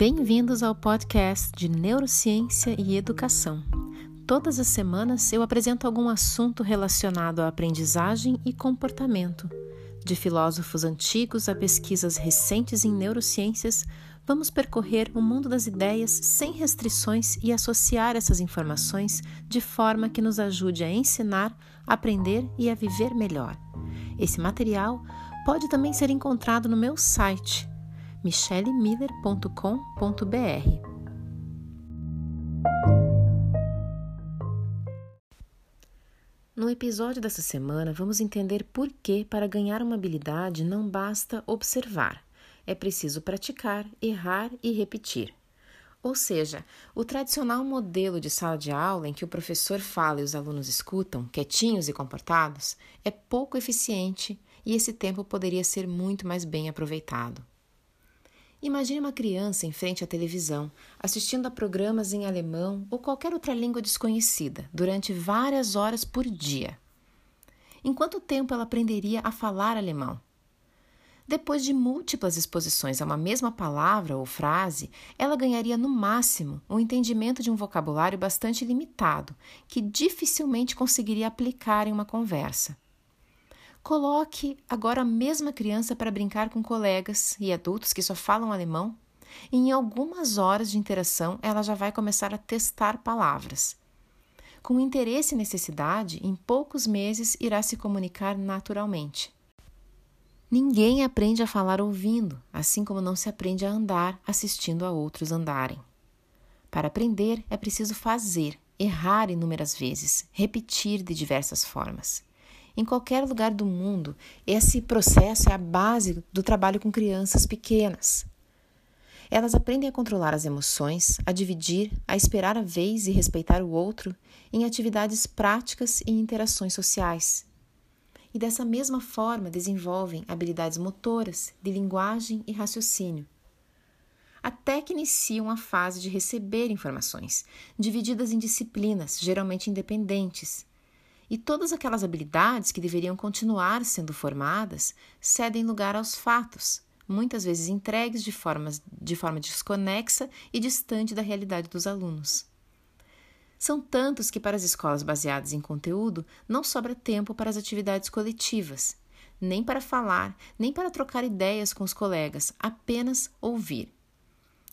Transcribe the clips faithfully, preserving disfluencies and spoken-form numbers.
Bem-vindos ao podcast de Neurociência e Educação. Todas as semanas eu apresento algum assunto relacionado à aprendizagem e comportamento. De filósofos antigos a pesquisas recentes em neurociências, vamos percorrer o mundo das ideias sem restrições e associar essas informações de forma que nos ajude a ensinar, aprender e a viver melhor. Esse material pode também ser encontrado no meu site, michele miller ponto com ponto b r. No episódio dessa semana, vamos entender por que, para ganhar uma habilidade, não basta observar. É preciso praticar, errar e repetir. Ou seja, o tradicional modelo de sala de aula em que o professor fala e os alunos escutam, quietinhos e comportados, é pouco eficiente e esse tempo poderia ser muito mais bem aproveitado. Imagine uma criança em frente à televisão, assistindo a programas em alemão ou qualquer outra língua desconhecida, durante várias horas por dia. Em quanto tempo ela aprenderia a falar alemão? Depois de múltiplas exposições a uma mesma palavra ou frase, ela ganharia no máximo o entendimento de um vocabulário bastante limitado, que dificilmente conseguiria aplicar em uma conversa. Coloque agora a mesma criança para brincar com colegas e adultos que só falam alemão, e em algumas horas de interação ela já vai começar a testar palavras. Com interesse e necessidade, em poucos meses irá se comunicar naturalmente. Ninguém aprende a falar ouvindo, assim como não se aprende a andar assistindo a outros andarem. Para aprender, é preciso fazer, errar inúmeras vezes, repetir de diversas formas. Em qualquer lugar do mundo, esse processo é a base do trabalho com crianças pequenas. Elas aprendem a controlar as emoções, a dividir, a esperar a vez e respeitar o outro em atividades práticas e interações sociais. E dessa mesma forma desenvolvem habilidades motoras, de linguagem e raciocínio. Até que iniciam a fase de receber informações, divididas em disciplinas, geralmente independentes. E todas aquelas habilidades que deveriam continuar sendo formadas cedem lugar aos fatos, muitas vezes entregues de, formas, de forma desconexa e distante da realidade dos alunos. São tantos que para as escolas baseadas em conteúdo não sobra tempo para as atividades coletivas, nem para falar, nem para trocar ideias com os colegas, apenas ouvir.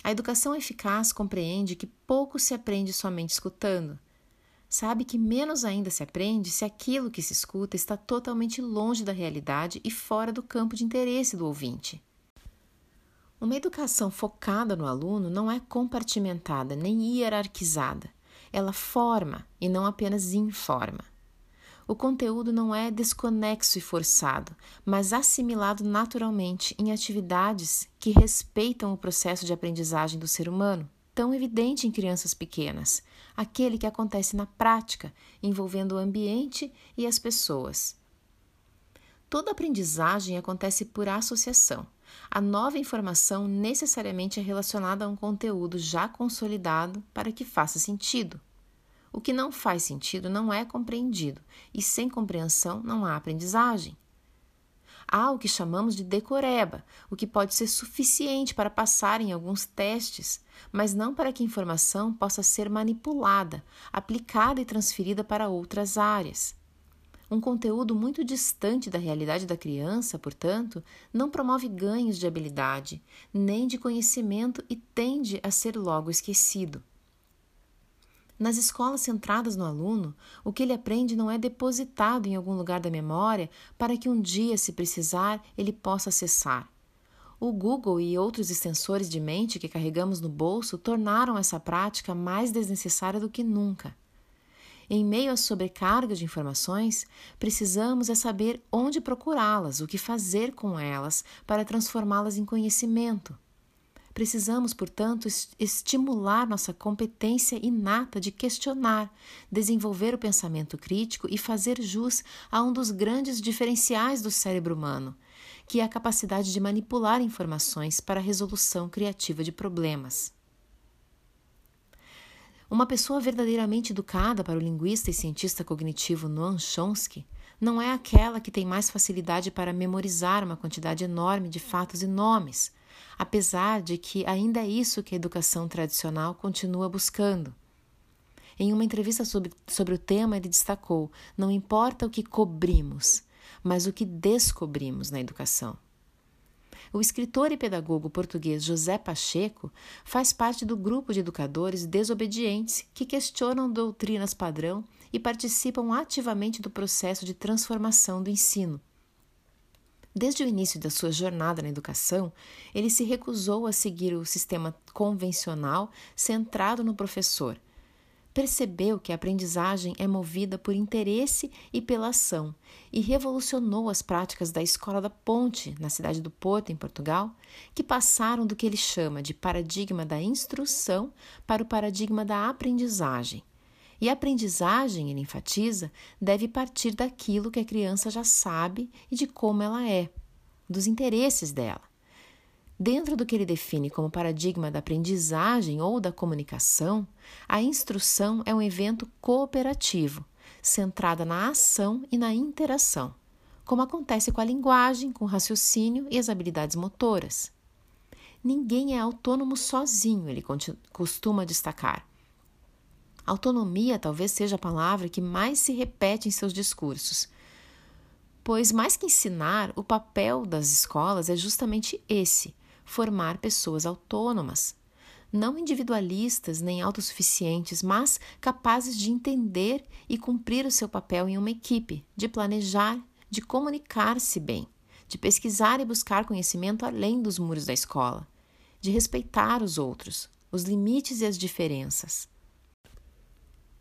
A educação eficaz compreende que pouco se aprende somente escutando. Sabe que menos ainda se aprende se aquilo que se escuta está totalmente longe da realidade e fora do campo de interesse do ouvinte. Uma educação focada no aluno não é compartimentada nem hierarquizada. Ela forma e não apenas informa. O conteúdo não é desconexo e forçado, mas assimilado naturalmente em atividades que respeitam o processo de aprendizagem do ser humano, tão evidente em crianças pequenas, aquele que acontece na prática, envolvendo o ambiente e as pessoas. Toda aprendizagem acontece por associação. A nova informação necessariamente é relacionada a um conteúdo já consolidado para que faça sentido. O que não faz sentido não é compreendido, e sem compreensão não há aprendizagem. Há o que chamamos de decoreba, o que pode ser suficiente para passar em alguns testes, mas não para que a informação possa ser manipulada, aplicada e transferida para outras áreas. Um conteúdo muito distante da realidade da criança, portanto, não promove ganhos de habilidade, nem de conhecimento e tende a ser logo esquecido. Nas escolas centradas no aluno, o que ele aprende não é depositado em algum lugar da memória para que um dia, se precisar, ele possa acessar. O Google e outros extensores de mente que carregamos no bolso tornaram essa prática mais desnecessária do que nunca. Em meio à sobrecarga de informações, precisamos é saber onde procurá-las, o que fazer com elas para transformá-las em conhecimento. Precisamos, portanto, estimular nossa competência inata de questionar, desenvolver o pensamento crítico e fazer jus a um dos grandes diferenciais do cérebro humano, que é a capacidade de manipular informações para a resolução criativa de problemas. Uma pessoa verdadeiramente educada para o linguista e cientista cognitivo Noam Chomsky não é aquela que tem mais facilidade para memorizar uma quantidade enorme de fatos e nomes, apesar de que ainda é isso que a educação tradicional continua buscando. Em uma entrevista sobre, sobre o tema, ele destacou: não importa o que cobrimos, mas o que descobrimos na educação. O escritor e pedagogo português José Pacheco faz parte do grupo de educadores desobedientes que questionam doutrinas padrão e participam ativamente do processo de transformação do ensino. Desde o início da sua jornada na educação, ele se recusou a seguir o sistema convencional centrado no professor. Percebeu que a aprendizagem é movida por interesse e pela ação e revolucionou as práticas da Escola da Ponte, na cidade do Porto, em Portugal, que passaram do que ele chama de paradigma da instrução para o paradigma da aprendizagem. E a aprendizagem, ele enfatiza, deve partir daquilo que a criança já sabe e de como ela é, dos interesses dela. Dentro do que ele define como paradigma da aprendizagem ou da comunicação, a instrução é um evento cooperativo, centrada na ação e na interação, como acontece com a linguagem, com o raciocínio e as habilidades motoras. Ninguém é autônomo sozinho, ele costuma destacar. Autonomia talvez seja a palavra que mais se repete em seus discursos, pois mais que ensinar, o papel das escolas é justamente esse: formar pessoas autônomas, não individualistas nem autossuficientes, mas capazes de entender e cumprir o seu papel em uma equipe, de planejar, de comunicar-se bem, de pesquisar e buscar conhecimento além dos muros da escola, de respeitar os outros, os limites e as diferenças.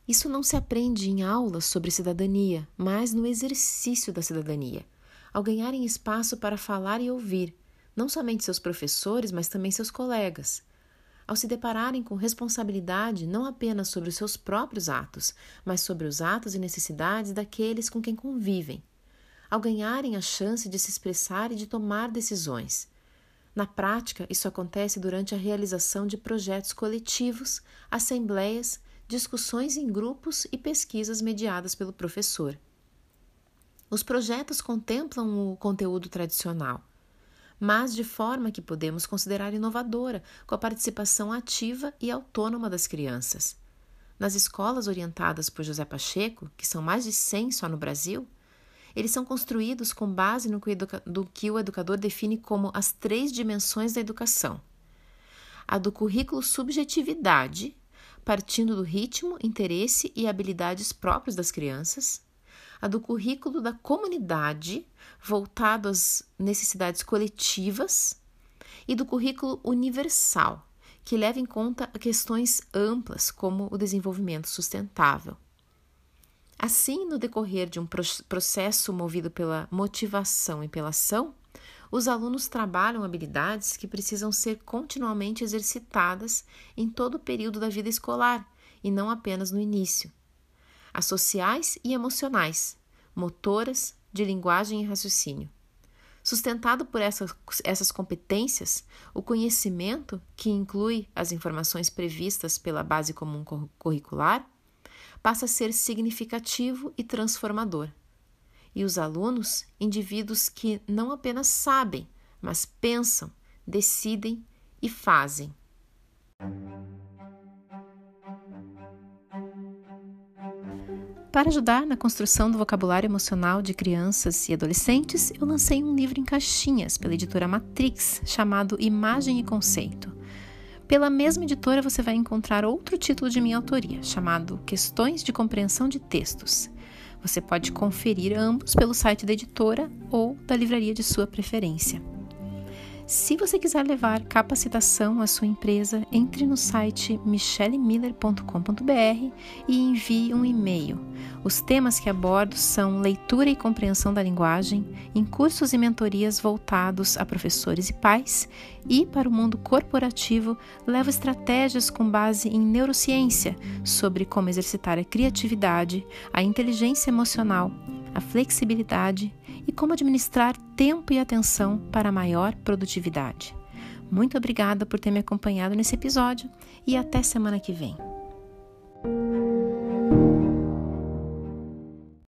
Isso não se aprende em aulas sobre cidadania, mas no exercício da cidadania, ao ganharem espaço para falar e ouvir, não somente seus professores, mas também seus colegas, ao se depararem com responsabilidade não apenas sobre os seus próprios atos, mas sobre os atos e necessidades daqueles com quem convivem, ao ganharem a chance de se expressar e de tomar decisões. Na prática, isso acontece durante a realização de projetos coletivos, assembleias, discussões em grupos e pesquisas mediadas pelo professor. Os projetos contemplam o conteúdo tradicional, mas de forma que podemos considerar inovadora, com a participação ativa e autônoma das crianças. Nas escolas orientadas por José Pacheco, que são mais de cem só no Brasil, eles são construídos com base no que o educa- do que o educador define como as três dimensões da educação. A do currículo subjetividade, partindo do ritmo, interesse e habilidades próprios das crianças, a do currículo da comunidade, voltado às necessidades coletivas, e do currículo universal, que leva em conta questões amplas, como o desenvolvimento sustentável. Assim, no decorrer de um processo movido pela motivação e pela ação, os alunos trabalham habilidades que precisam ser continuamente exercitadas em todo o período da vida escolar e não apenas no início. As sociais e emocionais, motoras, de linguagem e raciocínio. Sustentado por essas, essas competências, o conhecimento, que inclui as informações previstas pela base comum curricular, passa a ser significativo e transformador. E os alunos, indivíduos que não apenas sabem, mas pensam, decidem e fazem. Para ajudar na construção do vocabulário emocional de crianças e adolescentes, eu lancei um livro em caixinhas pela editora Matrix, chamado Imagem e Conceito. Pela mesma editora você vai encontrar outro título de minha autoria, chamado Questões de Compreensão de Textos. Você pode conferir ambos pelo site da editora ou da livraria de sua preferência. Se você quiser levar capacitação à sua empresa, entre no site michelle miller ponto com ponto b r e envie um e-mail. Os temas que abordo são leitura e compreensão da linguagem, em cursos e mentorias voltados a professores e pais, e, para o mundo corporativo, levo estratégias com base em neurociência sobre como exercitar a criatividade, a inteligência emocional, a flexibilidade e como administrar tempo e atenção para maior produtividade. Muito obrigada por ter me acompanhado nesse episódio e até semana que vem.